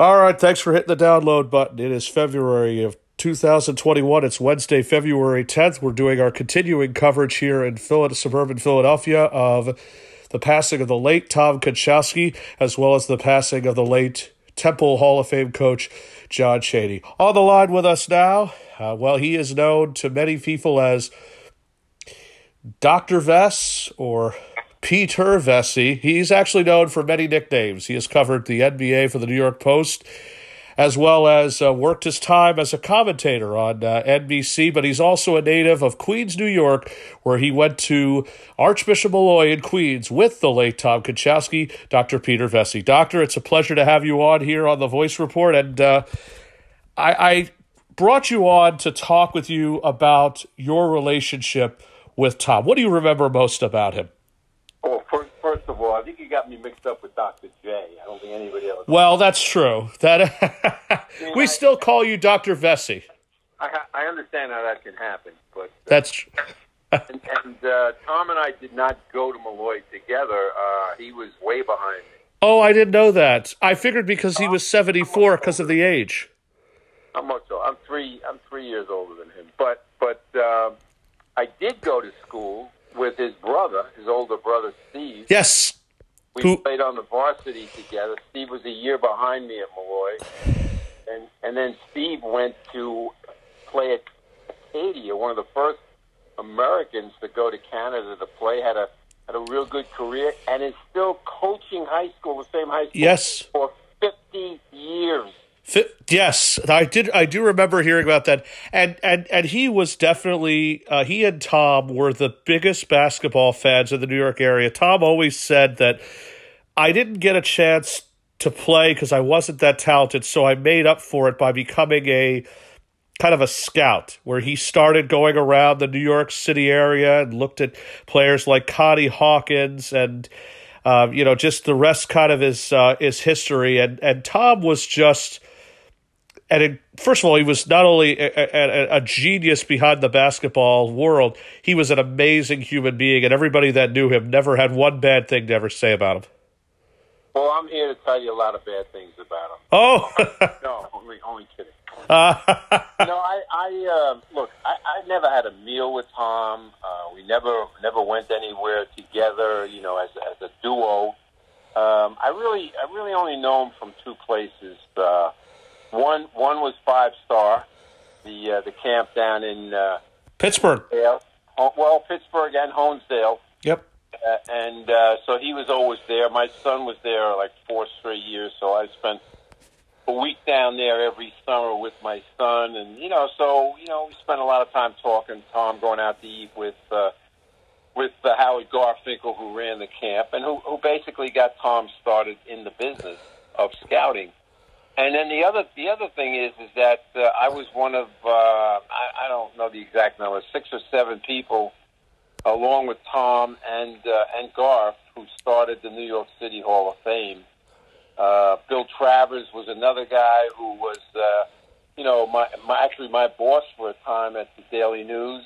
All right, thanks for hitting the download button. It is February of 2021. It's Wednesday, February 10th. We're doing our continuing coverage here in suburban Philadelphia of the passing of the late Tom Konchalski, as well as the passing of the late Temple Hall of Fame coach John Chaney. On the line with us now, well, he is known to many people as Dr. Vess or Peter Vecsey. He's actually known for many nicknames. He has covered the NBA for the New York Post, as well as worked his time as a commentator on NBC, but he's also a native of Queens, New York, where he went to Archbishop Molloy in Queens with the late Tom Konchalski, Dr. Peter Vecsey. Doctor, it's a pleasure to have you on here on The Voice Report, and I brought you on to talk with you about your relationship with Tom. What do you remember most about him? Well, first of all, I think you got me mixed up with Dr. J. I don't think anybody else. Well, that's true. That we still call you Dr. Vecsey. I understand how that can happen, but that's true. and Tom and I did not go to Molloy together. He was way behind me. Oh, I didn't know that. I figured because he was 74 because of the age. I'm much older. I'm three years older than him. But I did go to school with his brother, his older brother, Steve. Yes. We played on the varsity together. Steve was a year behind me at Molloy. And then Steve went to play at Acadia, one of the first Americans to go to Canada to play, had a real good career, and is still coaching high school, the same high school, yes, for 50 years. Yes, I do remember hearing about that, and he was definitely he and Tom were the biggest basketball fans in the New York area. Tom always said that I didn't get a chance to play because I wasn't that talented, so I made up for it by becoming a kind of a scout, where he started going around the New York City area and looked at players like Connie Hawkins and just the rest kind of his history, and Tom was just. And first of all, he was not only a genius behind the basketball world, he was an amazing human being, and everybody that knew him never had one bad thing to ever say about him. Well, I'm here to tell you a lot of bad things about him. Oh! No, only kidding. I never had a meal with Tom. We never went anywhere together, as a duo. I really only know him from two places. One was five-star, the camp down in Pittsburgh. Pittsburgh and Honesdale. Yep. So he was always there. My son was there like 4 straight years, so I spent a week down there every summer with my son. And, we spent a lot of time talking. Tom going out to eat with Howard Garfinkel, who ran the camp and who basically got Tom started in the business of scouting. And then the other thing is that I was one of I don't know the exact number, 6 or 7 people, along with Tom and Garf, who started the New York City Hall of Fame. Bill Travers was another guy who was my boss for a time at the Daily News.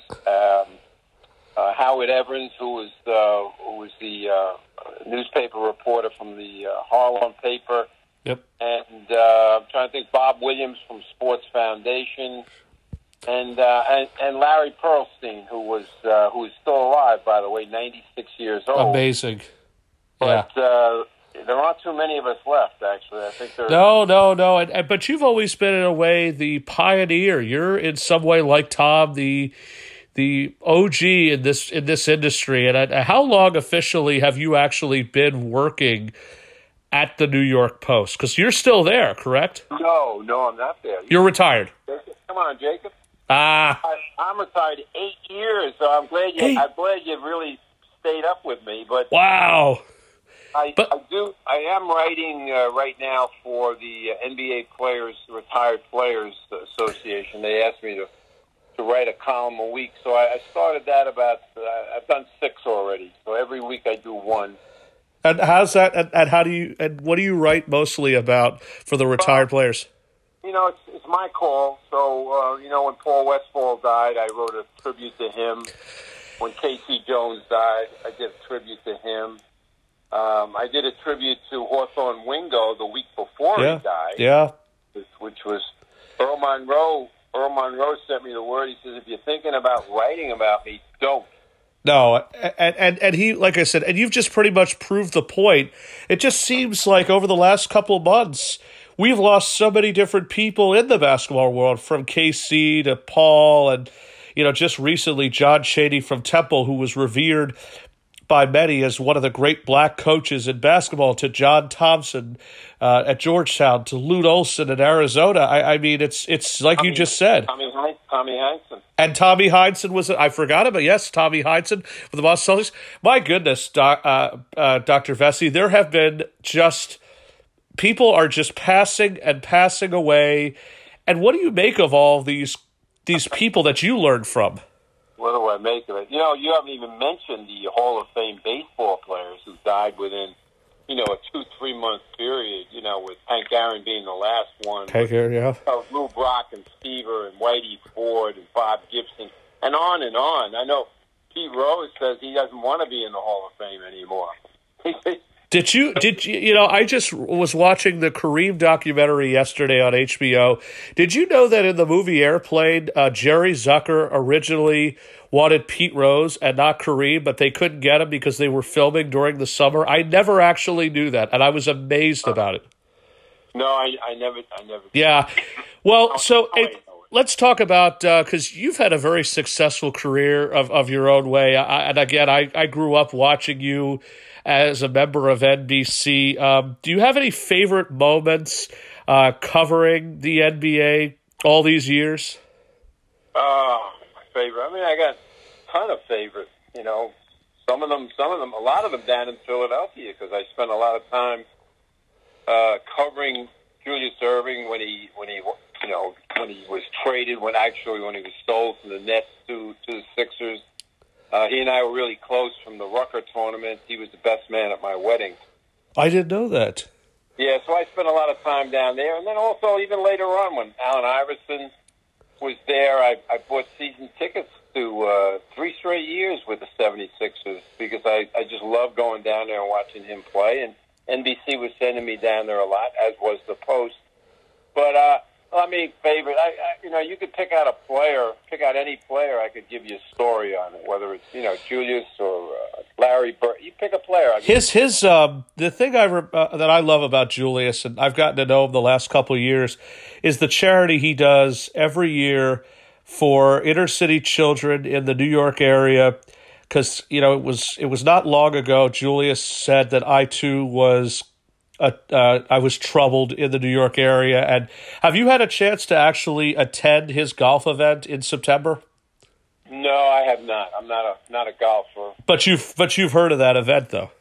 Howard Evans, who was the newspaper reporter from the Harlem paper. Yep. And I'm trying to think, Bob Williams from Sports Foundation, and Larry Pearlstein, who is still alive, by the way, 96 years old. Amazing. But yeah. There aren't too many of us left, actually. I think there. No. But you've always been, in a way, the pioneer. You're in some way like Tom, the OG in this industry. And how long officially have you actually been working at the New York Post? Because you're still there, correct? No, I'm not there. You're retired. Come on, Jacob. I'm retired 8 years, so I'm glad you really stayed up with me. But wow. I am writing right now for the NBA Players, Retired Players Association. They asked me to write a column a week, so I started that about. I've done 6 already, so every week I do one. And how's that? And how do you? And what do you write mostly about for the retired players? It's my call. So when Paul Westphal died, I wrote a tribute to him. When K.C. Jones died, I did a tribute to him. I did a tribute to Hawthorne Wingo the week before he died. Yeah. Which was Earl Monroe. Earl Monroe sent me the word. He says, if you're thinking about writing about me, don't. No, and he, like I said, and you've just pretty much proved the point. It just seems like over the last couple of months, we've lost so many different people in the basketball world, from K.C. to Paul, and, you know, just recently John Chaney from Temple, who was revered by many as one of the great black coaches in basketball, to John Thompson at Georgetown, to Lute Olson in Arizona. I mean, it's like Tommy, you just said. Tommy Heinsohn. And Tommy Heinsohn was, I forgot him, but yes, Tommy Heinsohn for the Boston Celtics. My goodness, Dr. Vecsey, there have been just, people are just passing and passing away. And what do you make of all these people that you learned from? What do I make of it? You know, you haven't even mentioned the Hall of Fame baseball players who died within, you know, a 2-3 month period, you know, with Hank Aaron being the last one. Hank Aaron, yeah. Lou Brock and Seaver and Whitey Ford and Bob Gibson and on and on. I know Pete Rose says he doesn't want to be in the Hall of Fame anymore. Did you, you know, I just was watching the Kareem documentary yesterday on HBO. Did you know that in the movie Airplane, Jerry Zucker originally wanted Pete Rose and not Kareem, but they couldn't get him because they were filming during the summer? I never actually knew that, and I was amazed about it. No, I never. Yeah. Well, so let's talk about, because you've had a very successful career of your own way. And again, I grew up watching you as a member of NBC. Do you have any favorite moments covering the NBA all these years? Oh, my favorite. I mean, I got a ton of favorites, you know. Some of them, a lot of them down in Philadelphia, because I spent a lot of time covering Julius Erving when he was traded, when he was sold from the Nets to the Sixers. He and I were really close from the Rucker tournament. He was the best man at my wedding. I didn't know that. Yeah, so I spent a lot of time down there. And then also, even later on, when Allen Iverson was there, I bought season tickets to 3 straight years with the 76ers, because I just loved going down there and watching him play. And NBC was sending me down there a lot, as was the Post. But, I mean, favorite. You know, you could pick out a player, pick out any player. I could give you a story on it, whether it's, you know, Julius or Larry Bird. You pick a player. The thing that I love about Julius, and I've gotten to know him the last couple of years, is the charity he does every year for inner city children in the New York area. Because, you know, it was not long ago Julius said that I too was. I was troubled in the New York area. And have you had a chance to actually attend his golf event in September? No, I have not. I'm not a golfer. But you've heard of that event, though?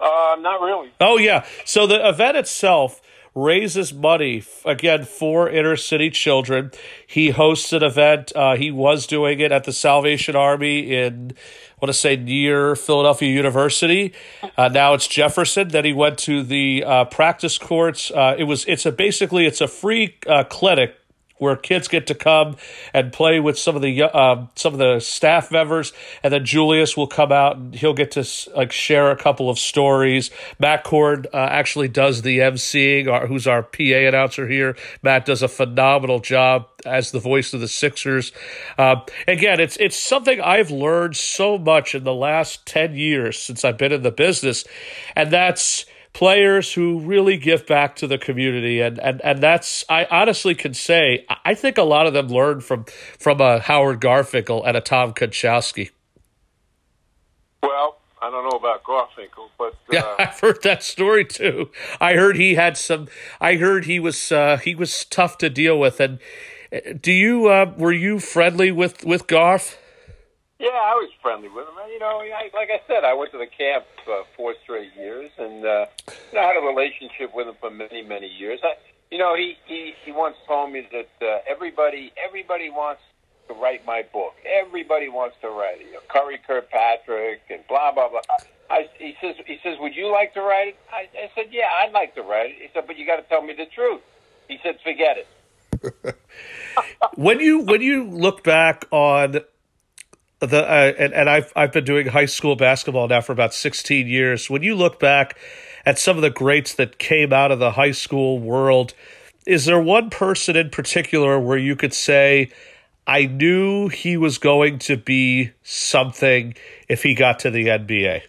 Not really. Oh, yeah. So the event itself raises money, again, for inner-city children. He hosts an event. He was doing it at the Salvation Army in, I want to say, near Philadelphia University. Now it's Jefferson. Then he went to the practice courts. It's a free clinic where kids get to come and play with some of the staff members, and then Julius will come out and he'll get to share a couple of stories. Matt Cord actually does the emceeing, who's our PA announcer here. Matt does a phenomenal job as the voice of the Sixers. Again, it's something I've learned so much in the last 10 years since I've been in the business, and that's players who really give back to the community. And that's, I honestly can say, I think a lot of them learned from a Howard Garfinkel and a Tom Konchalski. Well, I don't know about Garfinkel, but... yeah, I've heard that story too. I heard he had some... I heard he was tough to deal with. And do you... were you friendly with Garf? Yeah, I was friendly with him. You know, like I said, I went to the camp 4 straight years, and I had a relationship with him for many, many years. He once told me that everybody wants to write my book. Everybody wants to write it. You know, Curry Kirkpatrick and blah, blah, blah. He says, would you like to write it? I said, yeah, I'd like to write it. He said, but you got to tell me the truth. He said, forget it. When you look back on I've been doing high school basketball now for about 16 years. When you look back at some of the greats that came out of the high school world, is there one person in particular where you could say, I knew he was going to be something if he got to the NBA?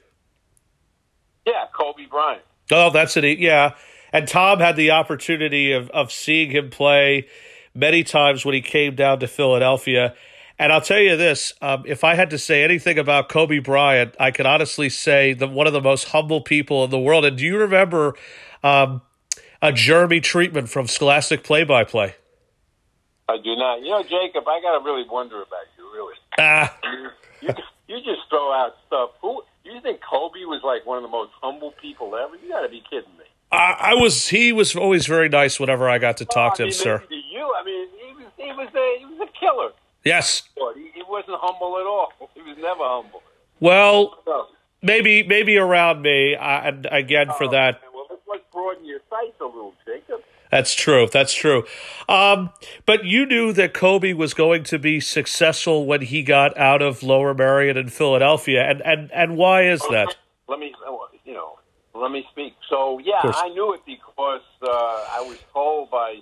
Yeah, Kobe Bryant. Oh, that's it. Yeah. And Tom had the opportunity of seeing him play many times when he came down to Philadelphia. And I'll tell you this, if I had to say anything about Kobe Bryant, I could honestly say that one of the most humble people in the world. And do you remember a Jeremy Treatman from Scholastic Play-by-Play? I do not. You know, Jacob, I got to really wonder about you, really. You just throw out stuff. You think Kobe was like one of the most humble people ever? You got to be kidding me. He was always very nice whenever I got to talk to him, sir. To you, he was a killer. Yes. He wasn't humble at all. He was never humble. Well, so, maybe around me, and again for that. Well, let's broaden your sights a little, Jacob. That's true. That's true. But you knew that Kobe was going to be successful when he got out of Lower Merion in Philadelphia, and why is that? Let me speak. So yeah, I knew it because I was told by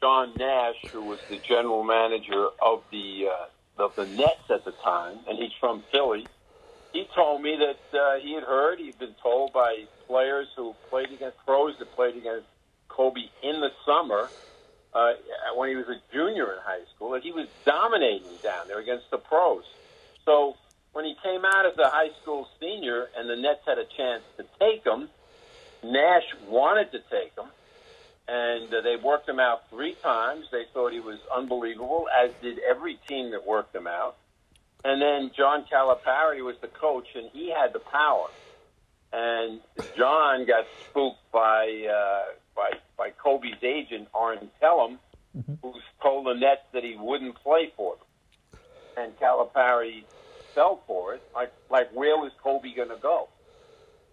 John Nash, who was the general manager of the Nets at the time, and he's from Philly. He told me that he'd been told by players who played against Kobe in the summer when he was a junior in high school, that he was dominating down there against the pros. So when he came out as a high school senior and the Nets had a chance to take him, Nash wanted to take him, and they worked him out 3 times. They thought he was unbelievable, as did every team that worked him out. And then John Calipari was the coach, and he had the power. And John got spooked by Kobe's agent, Orrin Tellum, who told the Nets that he wouldn't play for them. And Calipari fell for it. Like where was Kobe going to go?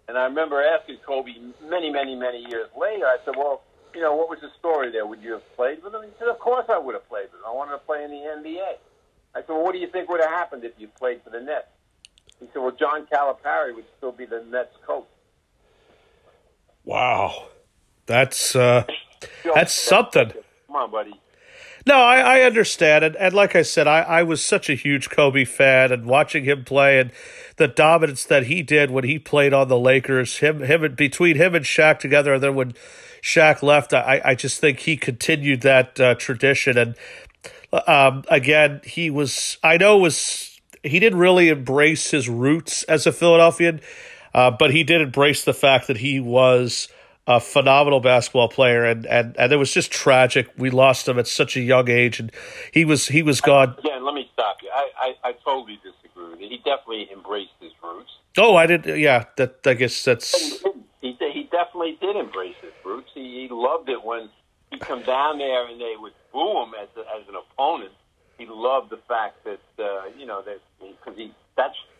And I remember asking Kobe many, many, many years later, I said, well, you know, what was the story there? Would you have played with him? He said, of course I would have played with him. I wanted to play in the NBA. I said, well, what do you think would have happened if you played for the Nets? He said, well, John Calipari would still be the Nets coach. Wow. That's something. Come on, buddy. No, I understand. And like I said, I was such a huge Kobe fan, and watching him play and the dominance that he did when he played on the Lakers, between him and Shaq together, and then when Shaq left, I just think he continued that tradition. And again, he didn't really embrace his roots as a Philadelphian, but he did embrace the fact that he was a phenomenal basketball player, and it was just tragic. We lost him at such a young age, and he was gone. Again, let me stop you. I totally disagree with you. He definitely embraced his roots. Oh, I didn't. Yeah, I guess that's. He definitely did embrace his roots. He loved it when he'd come down there and they would boo him as an opponent. He loved the fact that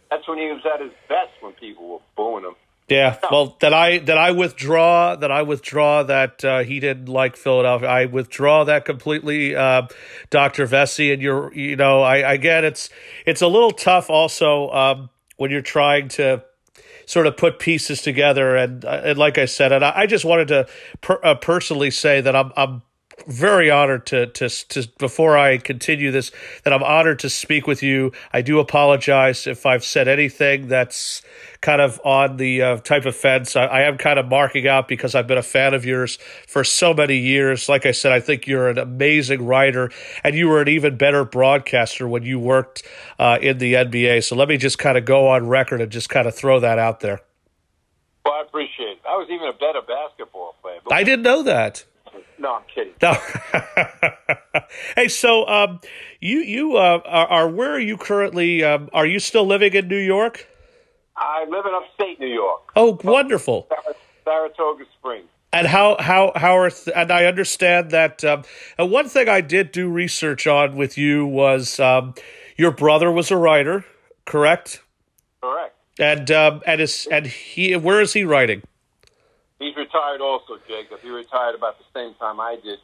that's when he was at his best, when people were booing him. Yeah, well, that I withdraw that he didn't like Philadelphia. I withdraw that completely, Dr. Vecsey. And I get it's a little tough also when you're trying to sort of put pieces together. And like I said, and I just wanted to personally say that I'm very honored to before I continue this, that I'm honored to speak with you. I do apologize if I've said anything that's kind of on the type of fence. I am kind of marking out because I've been a fan of yours for so many years. Like I said, I think you're an amazing writer, and you were an even better broadcaster when you worked in the NBA. So let me just kind of go on record and just kind of throw that out there. Well, I appreciate it. I was even a better basketball player. I didn't know that. No, I'm kidding. No. Hey, so where are you currently? Are you still living in New York? I live in upstate New York. Oh, wonderful! Saratoga Springs. And how are? And I understand that. And one thing I did do research on with you was your brother was a writer, correct? Correct. Where is he writing? He's retired also, Jacob. He retired about the same time I did.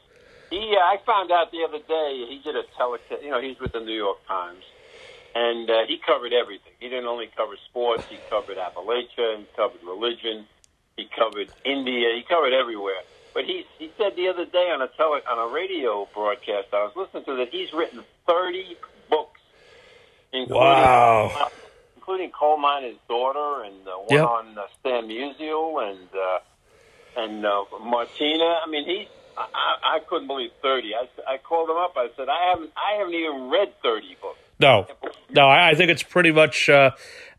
I found out the other day, he did a telecast. He's with the New York Times. And he covered everything. He didn't only cover sports. He covered Appalachia. He covered religion. He covered India. He covered everywhere. But he said the other day on a radio broadcast I was listening to that he's written 30 books, including Coal Miner's Daughter and one on Stan Musial and Martina. I mean, I couldn't believe 30. I called him up. I said, I haven't even read 30 books. No, I think it's pretty much.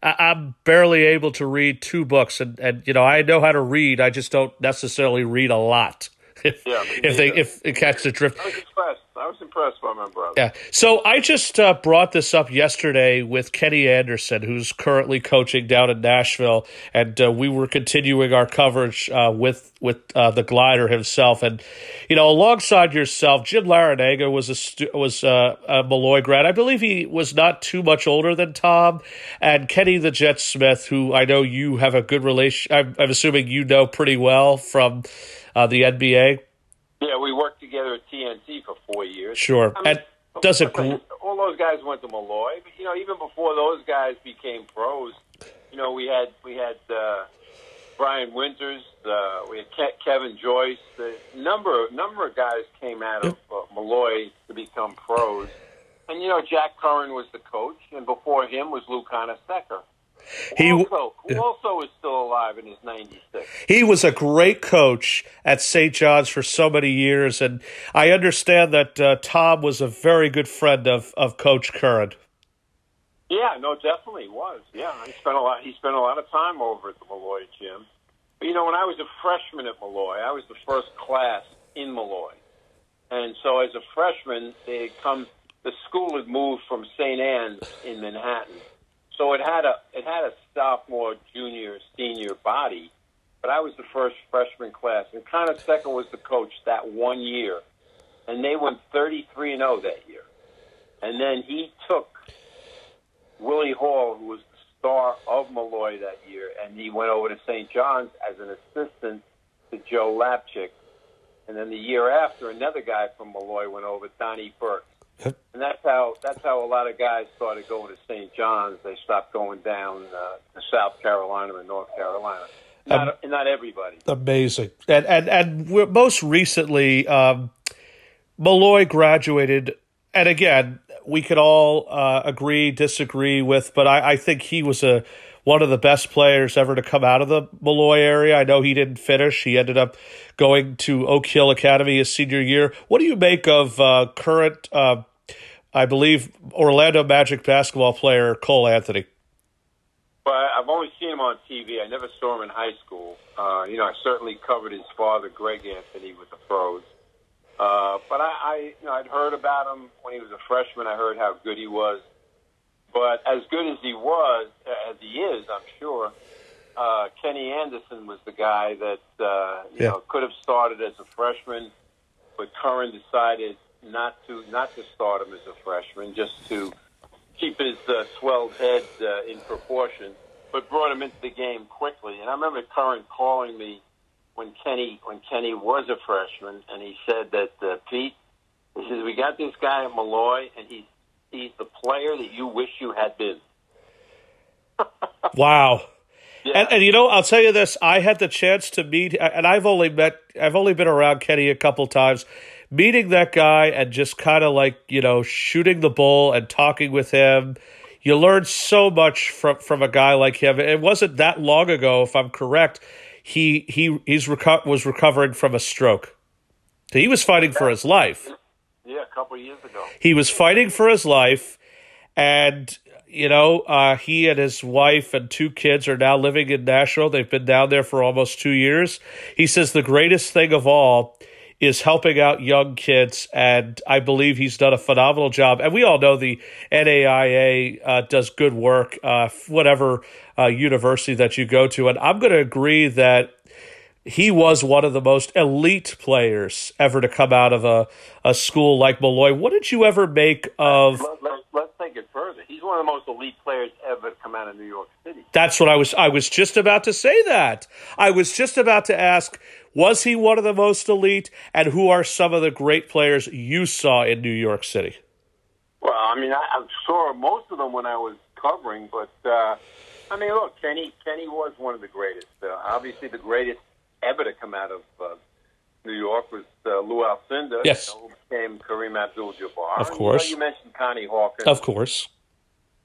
I'm barely able to read two books, and you know, I know how to read. I just don't necessarily read a lot. If it catches the drift. I was impressed by my brother. Yeah. So I just brought this up yesterday with Kenny Anderson, who's currently coaching down in Nashville, and we were continuing our coverage with the glider himself. And you know, alongside yourself, Jim Larinaga was a Molloy grad. I believe he was not too much older than Tom, and Kenny the Jet Smith, who I know you have a good relation. I'm assuming you know pretty well from the NBA. Yeah, we worked together at TNT for 4 years. Sure. I mean, all those guys went to Molloy. But, you know, even before those guys became pros, you know, we had Brian Winters, we had Kevin Joyce. The number of guys came out of Molloy to become pros. And, you know, Jack Curran was the coach, and before him was Lou Conestecker. Who also is still alive and is 96. He was a great coach at St. John's for so many years, and I understand that Tom was a very good friend of Coach Curran. Yeah, no, definitely was. Yeah, he spent a lot of time over at the Molloy gym. But, you know, when I was a freshman at Molloy, I was the first class in Molloy, and so as a freshman, the school had moved from St. Anne's in Manhattan. So it had a sophomore, junior, senior body, but I was the first freshman class, and Conestecker was the coach that 1 year, and they went 33-0 that year. And then he took Willie Hall, who was the star of Molloy that year, and he went over to St. John's as an assistant to Joe Lapchick. And then the year after, another guy from Molloy went over, Donnie Burke. And that's how a lot of guys started going to St. John's. They stopped going down to South Carolina and North Carolina. Not everybody. Amazing. And most recently, Molloy graduated, and again, we could all agree, disagree with, but I think he was one of the best players ever to come out of the Molloy area. I know he didn't finish. He ended up going to Oak Hill Academy his senior year. What do you make of current, I believe, Orlando Magic basketball player Cole Anthony? Well, I've only seen him on TV. I never saw him in high school. You know, I certainly covered his father, Greg Anthony, with the pros. But I'd heard about him when he was a freshman. I heard how good he was. But as good as he was, as he is, I'm sure, Kenny Anderson was the guy that you know could have started as a freshman, but Curran decided not to start him as a freshman, just to keep his swelled head in proportion, but brought him into the game quickly. And I remember Curran calling me when Kenny was a freshman, and he said that Pete, he says, we got this guy at Molloy, and He's the player that you wish you had been. Wow. Yeah. And you know, I'll tell you this, I had the chance to meet, and I've only been around Kenny a couple times, meeting that guy and just kind of like, you know, shooting the bull and talking with him. You learn so much from a guy like him. It wasn't that long ago, if I'm correct, he was recovering from a stroke. So he was fighting for his life. Yeah, a couple of years ago. He was fighting for his life, and, you know, he and his wife and two kids are now living in Nashville. They've been down there for almost 2 years. He says the greatest thing of all is helping out young kids, and I believe he's done a phenomenal job. And we all know the NAIA does good work, whatever university that you go to. And I'm going to agree that he was one of the most elite players ever to come out of a school like Molloy. What did you ever make of... Let's take it further. He's one of the most elite players ever to come out of New York City. That's what I was just about to say that. I was just about to ask, was he one of the most elite, and who are some of the great players you saw in New York City? Well, I mean, I'm sure most of them when I was covering, but, I mean, look, Kenny was one of the greatest. Obviously, the greatest ever to come out of New York was Lou Alcindor. Yes. You know, who became Kareem Abdul-Jabbar. Of course. You mentioned Connie Hawkins. Of course.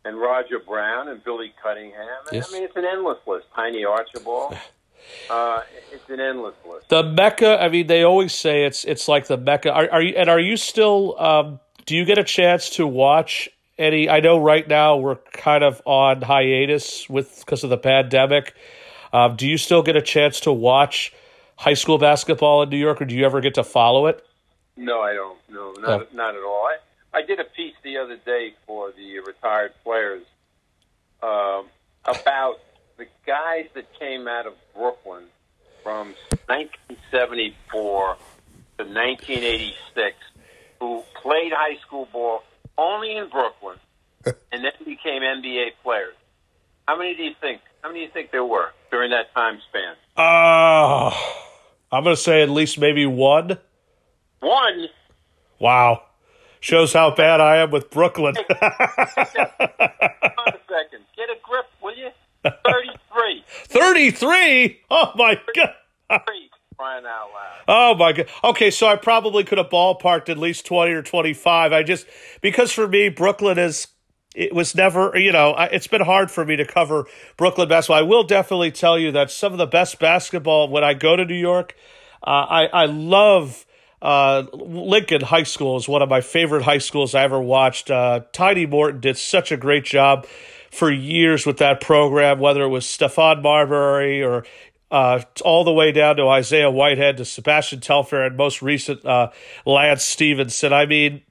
And Roger Brown and Billy Cunningham. And, yes. I mean, it's an endless list. Tiny Archibald. It's an endless list. The Mecca. I mean, they always say it's like the Mecca. Are you still? Do you get a chance to watch any? I know right now we're kind of on hiatus because of the pandemic. Do you still get a chance to watch high school basketball in New York, or do you ever get to follow it? No, I don't. No, not at all. I did a piece the other day for the retired players about the guys that came out of Brooklyn from 1974 to 1986 who played high school ball only in Brooklyn and then became NBA players. How many do you think there were during that time span? I'm going to say at least maybe one. One? Wow. Shows how bad I am with Brooklyn. Hold on a second. Get a grip, will you? 33. 33? Oh, my God. Crying out loud. Oh, my God. Okay, so I probably could have ballparked at least 20 or 25. Because for me, Brooklyn it was never, it's been hard for me to cover Brooklyn basketball. I will definitely tell you that some of the best basketball, when I go to New York, I love Lincoln High School is one of my favorite high schools I ever watched. Tiny Morton did such a great job for years with that program, whether it was Stephon Marbury or all the way down to Isaiah Whitehead to Sebastian Telfair and most recent Lance Stevenson. I mean,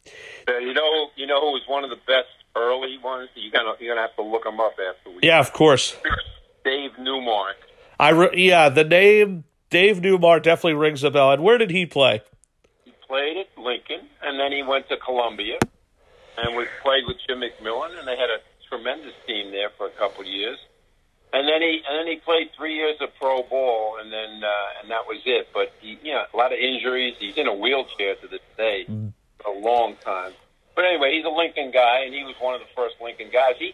you know who was one of the best early ones? You're gonna have to look him up afterwards. Yeah, of course. Dave Newmark. The name Dave Newmark definitely rings a bell. And where did he play? Played at Lincoln, and then he went to Columbia and was played with Jim McMillan, and they had a tremendous team there for a couple of years. And then he played 3 years of pro ball, and that was it. But a lot of injuries. He's in a wheelchair to this day for a long time. But anyway, he's a Lincoln guy, and he was one of the first Lincoln guys. He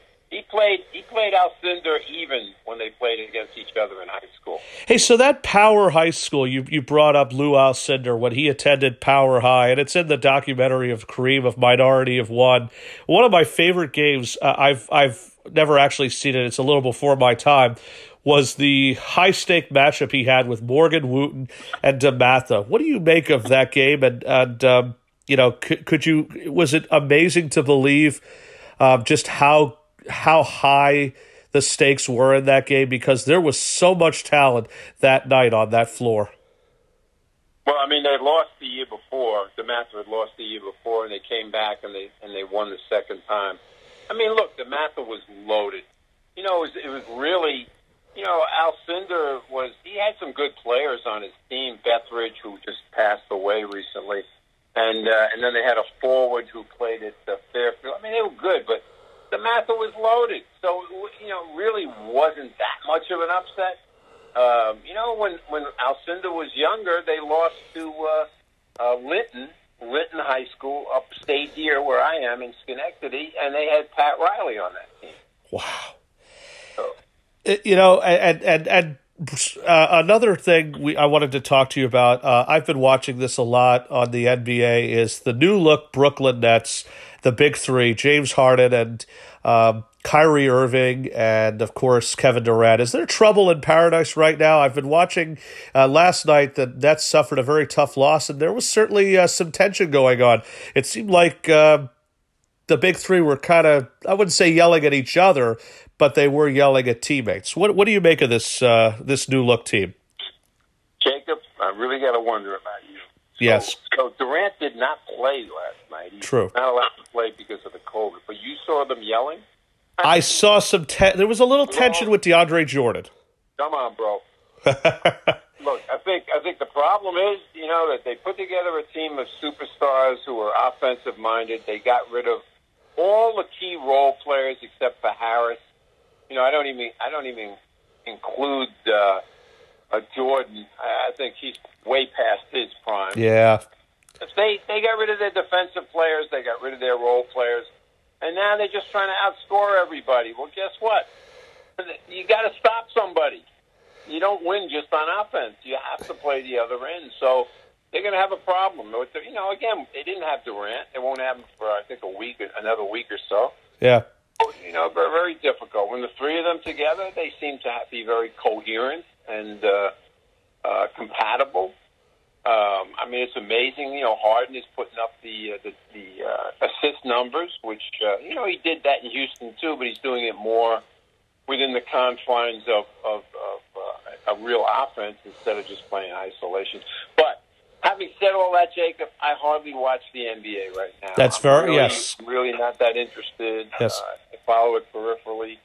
played Alcindor even when they played against each other in high school. Hey, so that Power High School, you brought up Lou Alcindor when he attended Power High, and it's in the documentary of Kareem of Minority of One. One of my favorite games, I've never actually seen it, it's a little before my time, was the high-stake matchup he had with Morgan Wooten and DeMatha. What do you make of that game? Was it amazing to believe just how high the stakes were in that game, because there was so much talent that night on that floor? Well, I mean, they lost the year before. DeMatha had lost the year before, and they came back and they won the second time. I mean, look, DeMatha was loaded. It was really, Alcindor he had some good players on his team. Bethridge, who just passed away recently, and then they had a forward who played at Fairfield. I mean, they were good, but DeMatha was loaded, so really wasn't that much of an upset. When Alcindor was younger, they lost to Linton High School, upstate here where I am in Schenectady, and they had Pat Riley on that team. Wow. So. Another thing I wanted to talk to you about, I've been watching this a lot on the NBA, is the new-look Brooklyn Nets, the big three, James Harden and Kyrie Irving and, of course, Kevin Durant. Is there trouble in paradise right now? I've been watching last night the Nets suffered a very tough loss, and there was certainly some tension going on. It seemed like the big three were kind of, I wouldn't say yelling at each other, but they were yelling at teammates. What do you make of this new look team? Jacob, I really got to wonder about you. Yes. So Durant did not play last night. He True. Was not allowed to play because of the COVID. But you saw them yelling? I saw some there was a little tension with DeAndre Jordan. Come on, bro. Look, I think the problem is, that they put together a team of superstars who are offensive-minded. They got rid of all the key role players except for Harris. I don't even include Jordan. I think he's way past his prime. Yeah. They got rid of their defensive players. They got rid of their role players. and now they're just trying to outscore everybody. Well, guess what? You got to stop somebody. You don't win just on offense. You have to play the other end. So they're going to have a problem. You know, again, they didn't have Durant. They won't have him for, I think, another week or so. Yeah. You know, very difficult. When the three of them together, they seem to be very coherent and compatible. I mean, it's amazing. You know, Harden is putting up the assist numbers, which you know, he did that in Houston too, but he's doing it more within the confines of a real offense instead of just playing isolation. But having said all that, Jacob, I hardly watch the NBA right now. That's fair. Really, yes, really not that interested. Yes, I follow it peripherally,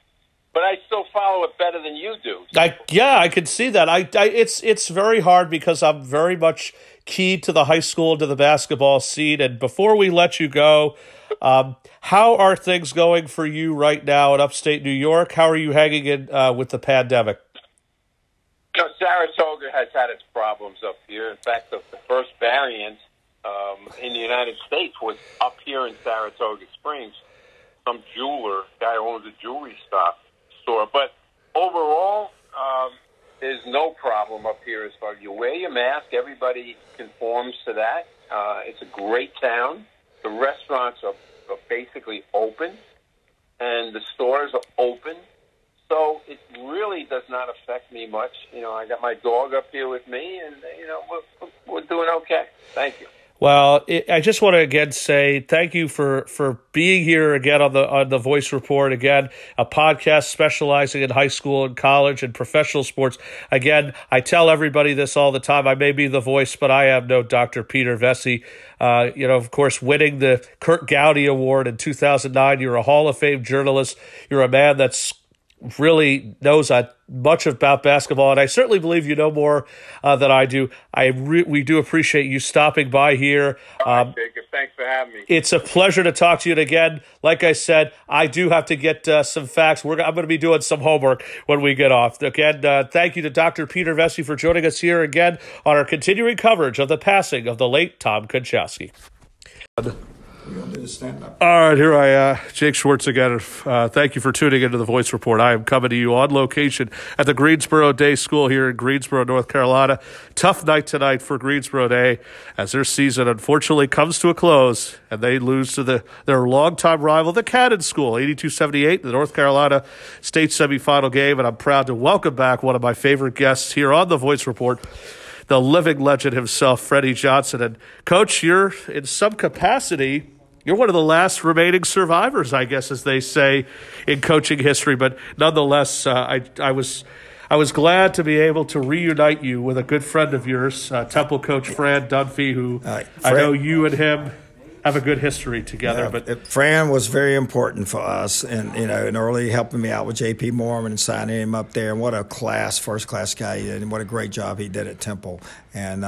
but I still follow it better than you do. I could see that. It's very hard because I'm very much keyed to the high school, to the basketball scene. And before we let you go, how are things going for you right now in upstate New York? How are you hanging in with the pandemic? You know, Saratoga has had its problems up here. In fact, the first variant in the United States was up here in Saratoga Springs. Some jeweler, guy who owns a jewelry store. But overall, there's no problem up here as far as you wear your mask. Everybody conforms to that. It's a great town. The restaurants are basically open, and the stores are open. So it really does not affect me much. You know, I got my dog up here with me, and, you know, we're doing okay. Thank you. Well, I just want to again say thank you for being here again on the Voice Report, again, a podcast specializing in high school and college and professional sports. Again, I tell everybody this all the time. I may be the voice, but I am no Dr. Peter Vecsey. You know, of course, winning the Kurt Gowdy Award in 2009. You're a Hall of Fame journalist. You're a man that's really knows much about basketball, and I certainly believe you know more than I do. We do appreciate you stopping by here. All right, Jacob, thanks for having me. It's a pleasure to talk to you. And again, like I said, I do have to get some facts. I'm going to be doing some homework when we get off. Again, thank you to Dr. Peter Vecsey for joining us here again on our continuing coverage of the passing of the late Tom Konchalski. All right, here I am, Jake Schwartz again. Thank you for tuning into the Voice Report. I am coming to you on location at the Greensboro Day School here in Greensboro, North Carolina. Tough night tonight for Greensboro Day as their season unfortunately comes to a close and they lose to their longtime rival, the Cadden School, 82-78, the North Carolina State semifinal game. And I'm proud to welcome back one of my favorite guests here on the Voice Report, the living legend himself, Freddie Johnson. And, Coach, you're in some capacity – you're one of the last remaining survivors, I guess, as they say in coaching history. But nonetheless, I was glad to be able to reunite you with a good friend of yours, Temple coach Fran Dunphy, who I know you and him have a good history together. Yeah, but Fran was very important for us, and you know, and early helping me out with J.P. Mormon and signing him up there. And what a first class guy he did, and what a great job he did at Temple. And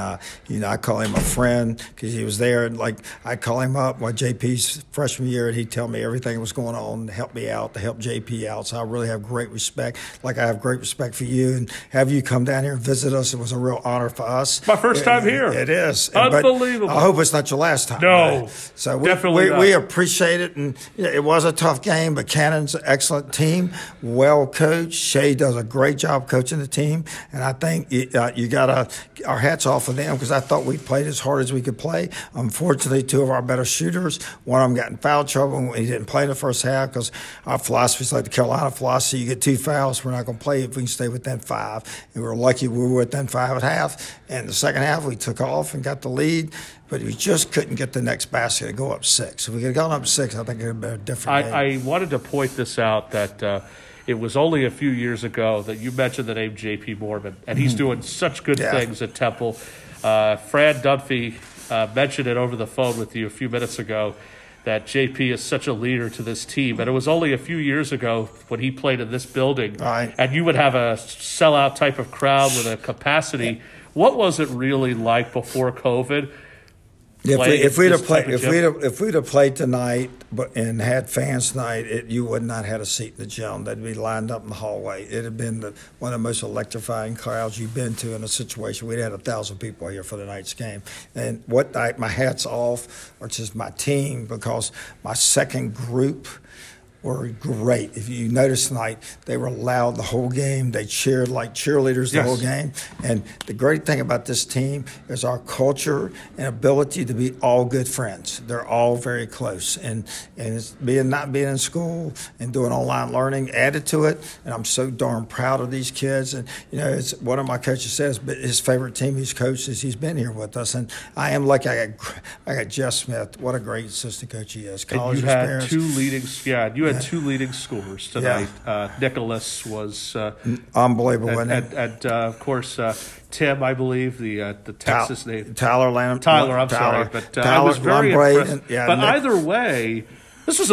you know, I call him a friend because he was there, and like I call him up my J.P.'s freshman year, and he'd tell me everything that was going on to help me out, to help J.P. out. So I really have great respect. Like I have great respect for you, and have you come down here and visit us. It was a real honor for us. My first time here. It is unbelievable. But I hope it's not your last time. No. Right? So we appreciate it, and you know, it was a tough game, but Cannon's an excellent team, well coached. Shea does a great job coaching the team, and I think you got our hats off for them because I thought we played as hard as we could play. Unfortunately, two of our better shooters, one of them got in foul trouble, and he didn't play the first half because our philosophy is like the Carolina philosophy. You get two fouls, we're not going to play if we can stay within five. And we were lucky we were within five at half, and the second half we took off and got the lead. But we just couldn't get the next basket to go up six. If we could have gone up six, I think it would have been a different game. I wanted to point this out that it was only a few years ago that you mentioned the name J.P. Mormon, and he's doing such good things at Temple. Fran Dunphy mentioned it over the phone with you a few minutes ago that J.P. is such a leader to this team. And it was only a few years ago when he played in this building, and you would have a sellout type of crowd with a capacity. What was it really like before COVID? If we'd have played tonight, but and had fans tonight, you would not have had a seat in the gym. They'd be lined up in the hallway. It'd have been one of the most electrifying crowds you've been to in a situation. We'd had 1,000 people here for tonight's game. And what night, my hat's off, or just my team, because my second group were great. If you notice tonight, they were loud the whole game. They cheered like cheerleaders the whole game. And the great thing about this team is our culture and ability to be all good friends. They're all very close. And it's not being in school and doing online learning added to it. And I'm so darn proud of these kids. And, you know, it's one of my coaches says, but his favorite team he's coached is he's been here with us. And I am lucky. I got Jeff Smith. What a great assistant coach he is. College experience. You had two leading scorers tonight. Yeah. Nicholas was unbelievable. Of course, Tim, I believe the Texas name. Tyler. But I was very impressed. Either way, this was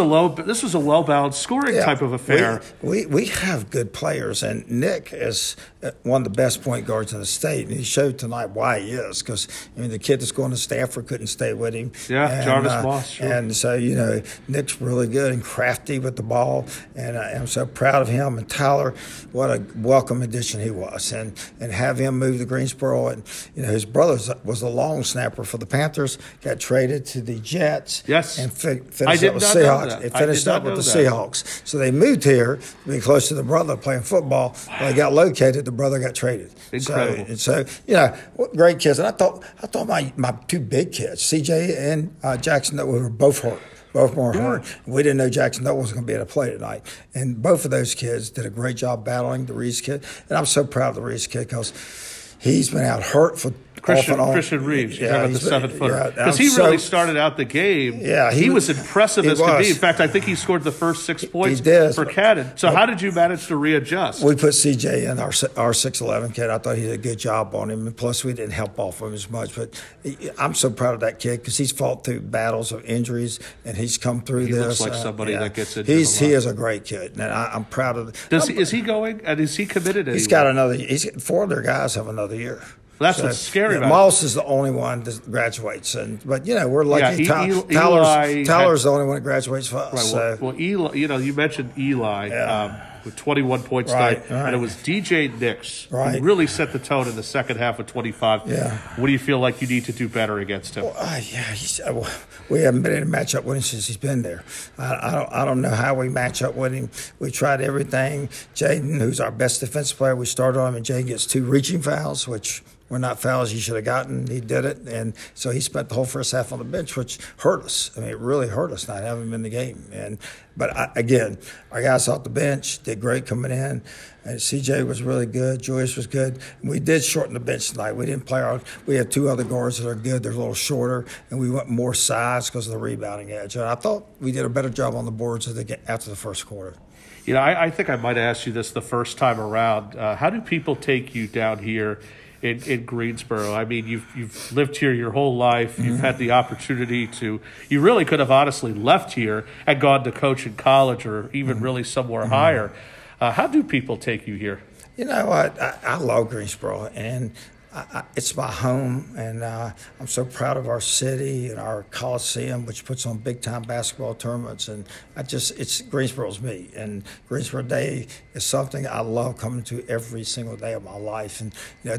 a well-balanced scoring type of affair. We have good players, and Nick is one of the best point guards in the state, and he showed tonight why he is, because the kid that's going to Stafford couldn't stay with him. Yeah, and Jarvis Moss. Sure. And so Nick's really good and crafty with the ball, and I'm so proud of him. And Tyler, what a welcome addition he was, and have him move to Greensboro, and his brother was a long snapper for the Panthers, got traded to the Jets. Yes, and finished up with the Seahawks. It finished up with the Seahawks, so they moved here to be close to the brother playing football. They got located. The brother got traded. Incredible. So, great kids. And I thought my two big kids, CJ and Jackson, that we were both hurt. Both more hurt. We didn't know Jackson Noble was going to be able to play tonight. And both of those kids did a great job battling the Reeves kid. And I'm so proud of the Reeves kid because he's been out hurt for Christian Reeves, the 7-footer. Because he really started out the game. Yeah, he was impressive as could be. In fact, I think he scored the first 6 points for Cadden. So how did you manage to readjust? We put CJ in, our 6'11 kid. I thought he did a good job on him. And plus, we didn't help off him as much. But I'm so proud of that kid because he's fought through battles of injuries, and he's come through this. He looks like somebody that gets injured a lot. He is a great kid, and I'm proud of it. Is he going, and is he committed anyway? Four of their guys have another year. Well, that's what's scary about it. Moss is the only one that graduates. But we're lucky. Yeah, Tyler's the only one that graduates for us. Right, well, Eli, you mentioned Eli with 21 points tonight. Right. And it was DJ Nix who really set the tone in the second half with 25. Yeah. What do you feel like you need to do better against him? Well, we haven't been in a matchup with him since he's been there. I don't know how we match up with him. We tried everything. Jaden, who's our best defensive player, we started on him, and Jaden gets 2 reaching fouls, which – were not fouls he should have gotten. He did it, and so he spent the whole first half on the bench, which hurt us. I mean, it really hurt us not having him in the game. But our guys off the bench did great coming in. And CJ was really good. Julius was good. And we did shorten the bench tonight. We didn't play our – we had 2 other guards that are good. They're a little shorter, and we went more size because of the rebounding edge. And I thought we did a better job on the boards after the first quarter. I think I might have asked you this the first time around. How do people take you down here in Greensboro? I mean, you've lived here your whole life. You've had the opportunity to – you really could have honestly left here and gone to coach in college or even really somewhere higher. How do people take you here? You know what? I love Greensboro, and it's my home, and I'm so proud of our city and our Coliseum, which puts on big-time basketball tournaments. And Greensboro's me, and Greensboro Day is something I love coming to every single day of my life. And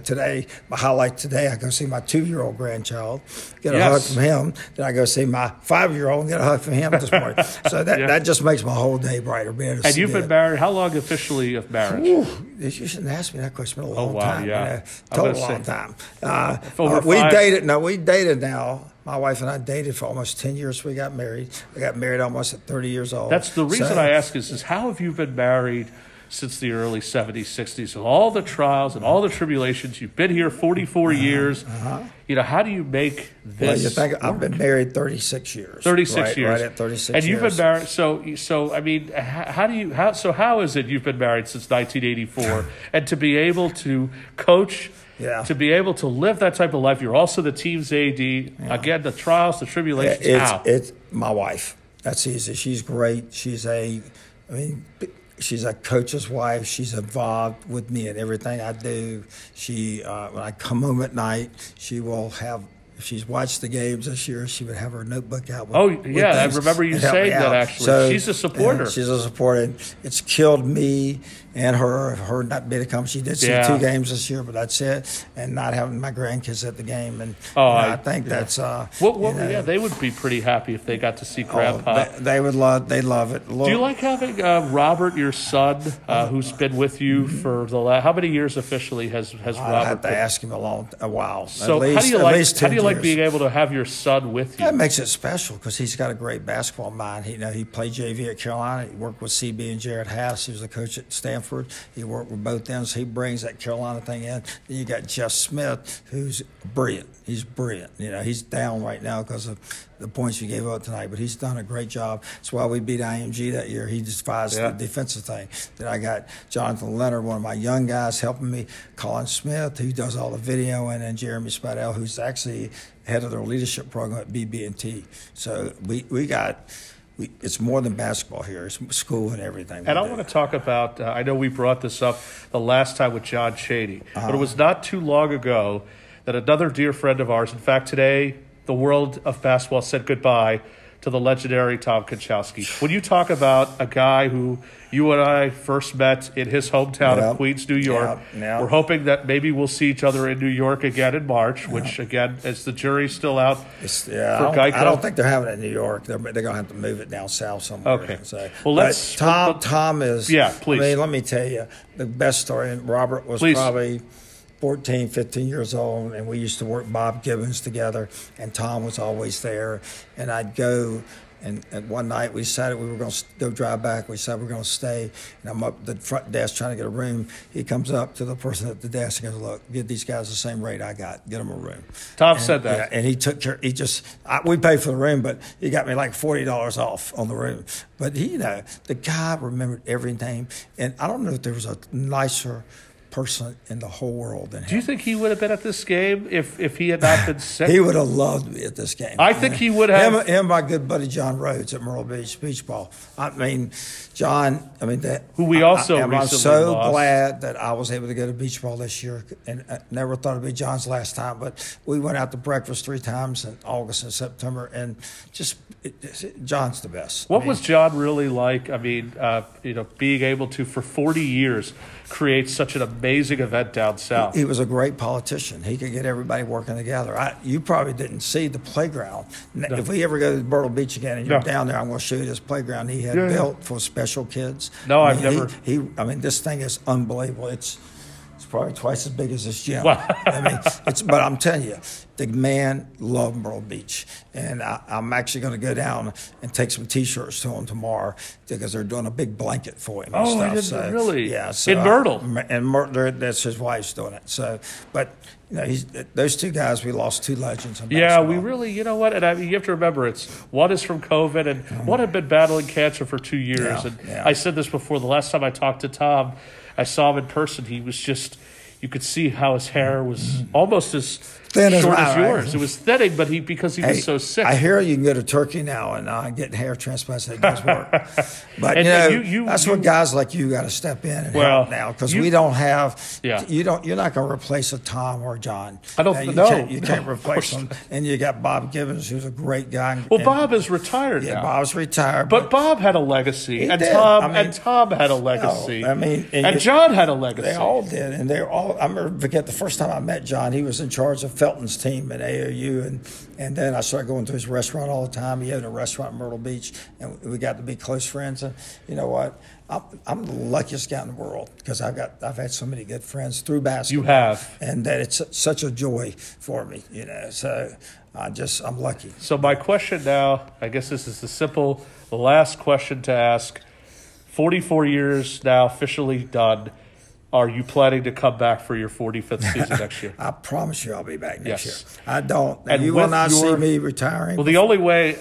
today, my highlight today, I go see my 2-year-old grandchild, get a hug from him. Then I go see my 5-year-old and get a hug from him this morning. So that just makes my whole day brighter. And you've been married? How long officially of marriage? Ooh, you shouldn't ask me that question. It's been a long time. Yeah, total long time. We dated now. My wife and I dated for almost 10 years. We got married. I got married almost at 30 years old. That's the reason I ask is how have you been married since the early 70s, 60s? So all the trials and all the tribulations. You've been here 44 years. How do you make this? Well, I've been married 36 years. 36 years. Right at 36 years. And you've been married. So I mean, how is it you've been married since 1984? And to be able to coach – yeah. To be able to live that type of life, you're also the team's AD. Yeah. Again, the trials, the tribulations. It's my wife. That's easy. She's great. She's a coach's wife. She's involved with me in everything I do. She, when I come home at night, she will have if she's watched the games this year, she would have her notebook out. I remember you saying that, actually. So, she's a supporter. She's a supporter. And it's killed me and her not being able to come. She did see two games this year, but that's it. And not having my grandkids at the game. And I think that's they would be pretty happy if they got to see Grandpa. They would love. They love it. Do you like having Robert, your son, who's been with you for the last how many years officially has Robert? I have to ask him a while. So at least, how do you like being able to have your son with you? That makes it special because he's got a great basketball mind. He played JV at Carolina. He worked with CB and Jared House. He was a coach at Stanford. He worked with both ends. He brings that Carolina thing in. Then you got Jeff Smith, who's brilliant. He's brilliant. He's down right now because of the points you gave up tonight, but he's done a great job. That's why we beat IMG that year. He defies the defensive thing. Then I got Jonathan Leonard, one of my young guys, helping me. Colin Smith, who does all the video, and then Jeremy Spadell, who's actually head of their leadership program at BB&T. So we got it's more than basketball here. It's school and everything. And I want to talk about. I know we brought this up the last time with John Chaney, but it was not too long ago that another dear friend of ours. In fact, today. The world of basketball said goodbye to the legendary Tom Konchalski. When you talk about a guy who you and I first met in his hometown of Queens, New York, we're hoping that maybe we'll see each other in New York again in March, which, again, as the jury's still out for Geico. I don't think they're having it in New York. They're going to have to move it down south somewhere. Okay. So. Well, let's – Tom is – yeah, please. Let me tell you, the best story, and Robert was probably – 14, 15 years old, and we used to work Bob Gibbons together, and Tom was always there. And I'd go, and one night we decided we were going to go drive back. We decided we were going to stay, and I'm up at the front desk trying to get a room. He comes up to the person at the desk and goes, look, give these guys the same rate I got. Get them a room. Tom said that. Yeah, and he took care. He just – we paid for the room, but he got me like $40 off on the room. But, the guy remembered every name, and I don't know if there was a nicer – person in the whole world than him. Do you think he would have been at this game if he had not been sick? He would have loved me at this game. I think he would have. Him, my good buddy John Rhodes at Myrtle Beach Beach Ball. Who we also recently lost. I'm so glad that I was able to go to beach ball this year, and I never thought it'd be John's last time. But we went out to breakfast 3 times in August and September, and just John's the best. What was John really like? Being able to for 40 years create such an amazing event down south. He was a great politician. He could get everybody working together. You probably didn't see the playground. No. If we ever go to Myrtle Beach again and you're down there, I'm going to show you this playground he had built for special kids. No, I've never. This thing is unbelievable. It's probably twice as big as this gym. Wow. But I'm telling you, the man loved Myrtle Beach. And I'm actually going to go down and take some T-shirts to him tomorrow because they're doing a big blanket for him. Oh, and stuff. Really? Yeah. So, in Myrtle? That's his wife's doing it. So, but those two guys, we lost two legends. Yeah, we really, and you have to remember, one is from COVID and one had been battling cancer for 2 years. Yeah, I said this before, the last time I talked to Tom, I saw him in person. He was you could see how his hair was almost as thin short as yours. Right? It was thinning, but because he was so sick. I hear you can go to Turkey now and get hair transplants. That does work. But, that's where guys like you got to step in and help now because we don't have you're not going to replace a Tom or a John. I don't know. You can't replace them. And you got Bob Gibbons, who's a great guy. Well, Bob is retired now. Yeah, Bob's retired. But Bob had a legacy. And Tom had a legacy. And John had a legacy. They all did. And they're all – I remember, forget the first time I met John, he was in charge of – Felton's team at AOU, and then I started going to his restaurant all the time. He had a restaurant in Myrtle Beach, and we got to be close friends. And you know what? I'm the luckiest guy in the world because I've had so many good friends through basketball. You have, and that it's such a joy for me. So I'm lucky. So my question now, I guess this is the last question to ask. 44 years now, officially done. Are you planning to come back for your 45th season next year? I promise you I'll be back next year. I don't. And you will not see me retiring. Well, the only way,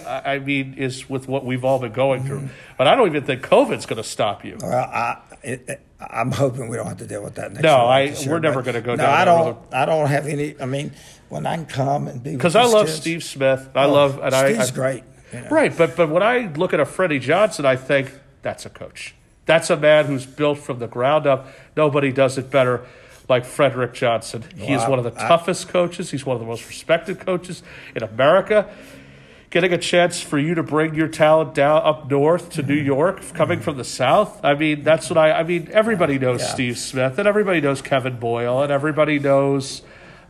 is with what we've all been going through. But I don't even think COVID's going to stop you. Well, I'm hoping we don't have to deal with that next year. We're never going to go down that road. I don't have any – when I can come and be with these kids. Because I love Steve Smith. Steve's great. Right, but when I look at a Freddie Johnson, I think that's a coach. That's a man who's built from the ground up. Nobody does it better. like Frederick Johnson. He is one of the toughest coaches. He's one of the most respected coaches in America. Getting a chance for you to bring your talent down up north to New York, coming from the South. I mean, that's what I mean, everybody knows Steve Smith, and everybody knows Kevin Boyle, and everybody knows,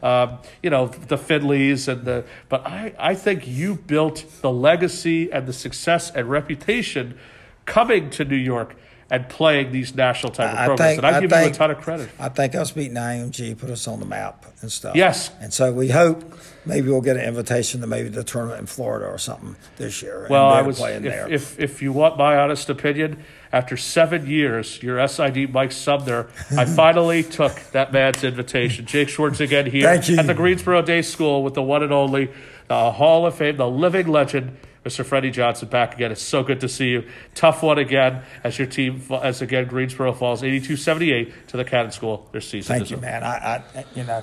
you know, the Findleys and the. But I think you built the legacy and the success and reputation coming to New York and playing these national type of programs. And I give you a ton of credit. I think us beating IMG put us on the map and stuff. Yes. And so we hope maybe we'll get an invitation to maybe the tournament in Florida or something this year. Well, I was, if you want my honest opinion, after 7 years, your SID Mike Sumner, I finally took that man's invitation. Jake Schwartz again here at the Greensboro Day School with the one and only Hall of Fame, the living legend, Mr. Freddie Johnson, back again. It's so good to see you. Tough one again as your team, as again, Greensboro falls 82-78 to the Cannon School this season. Thank you, man. I, you know.